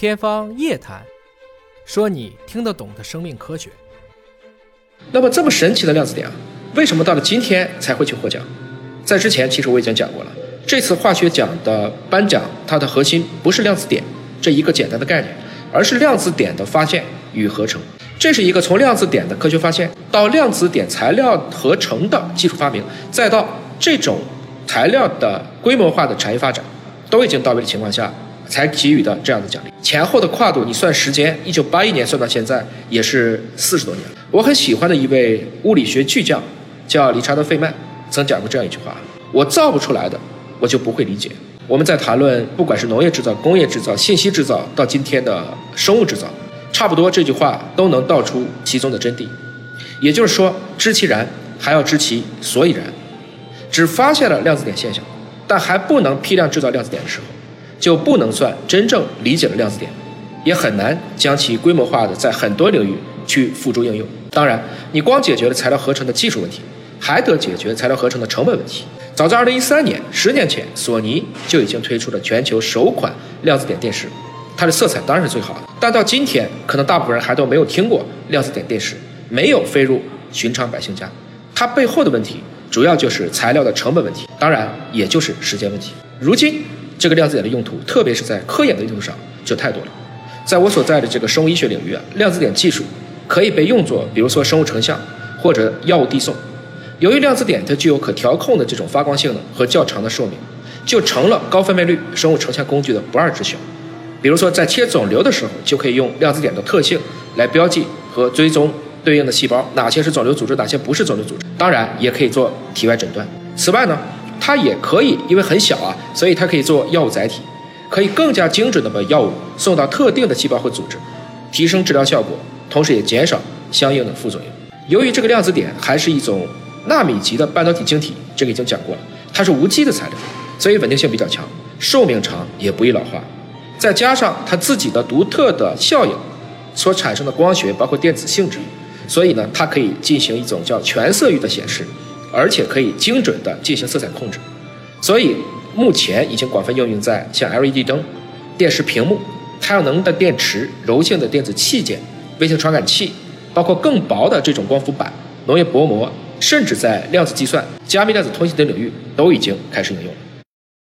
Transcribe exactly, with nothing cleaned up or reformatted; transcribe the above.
天方夜谭，说你听得懂的生命科学。那么这么神奇的量子点啊，为什么到了今天才会去获奖？在之前其实我已经讲过了，这次化学奖的颁奖，它的核心不是量子点这一个简单的概念，而是量子点的发现与合成。这是一个从量子点的科学发现到量子点材料合成的技术发明，再到这种材料的规模化的产业发展都已经到位的情况下才给予的这样的奖励，前后的跨度你算时间，一九八一年算到现在也是四十多年了。我很喜欢的一位物理学巨匠叫理查德·费曼，曾讲过这样一句话：我造不出来的，我就不会理解。我们在谈论不管是农业制造、工业制造、信息制造，到今天的生物制造，差不多这句话都能道出其中的真谛。也就是说，知其然，还要知其所以然。只发现了量子点现象，但还不能批量制造量子点的时候，就不能算真正理解了量子点，也很难将其规模化的在很多领域去付诸应用。当然，你光解决了材料合成的技术问题，还得解决材料合成的成本问题。早在二零一三年，十年前，索尼就已经推出了全球首款量子点电视，它的色彩当然是最好的，但到今天可能大部分人还都没有听过量子点电视，没有飞入寻常百姓家。它背后的问题主要就是材料的成本问题，当然也就是时间问题。如今这个量子点的用途，特别是在科研的用途上就太多了。在我所在的这个生物医学领域啊，量子点技术可以被用作比如说生物成像或者药物递送。由于量子点它具有可调控的这种发光性能和较长的寿命，就成了高分辨率生物成像工具的不二之选。比如说在切肿瘤的时候，就可以用量子点的特性来标记和追踪对应的细胞，哪些是肿瘤组织，哪些不是肿瘤组织，当然也可以做体外诊断。此外呢，它也可以因为很小啊，所以它可以做药物载体，可以更加精准地把药物送到特定的细胞和组织，提升治疗效果，同时也减少相应的副作用。由于这个量子点还是一种纳米级的半导体晶体，这个已经讲过了，它是无机的材料，所以稳定性比较强，寿命长，也不易老化。再加上它自己的独特的效应所产生的光学，包括电子性质，所以呢，它可以进行一种叫全色域的显示，而且可以精准地进行色彩控制。所以目前已经广泛应用在像 L E D 灯、电视屏幕、太阳能的电池、柔性的电子器件、微型传感器，包括更薄的这种光伏板、农业薄膜，甚至在量子计算、加密量子通信等领域都已经开始应用了。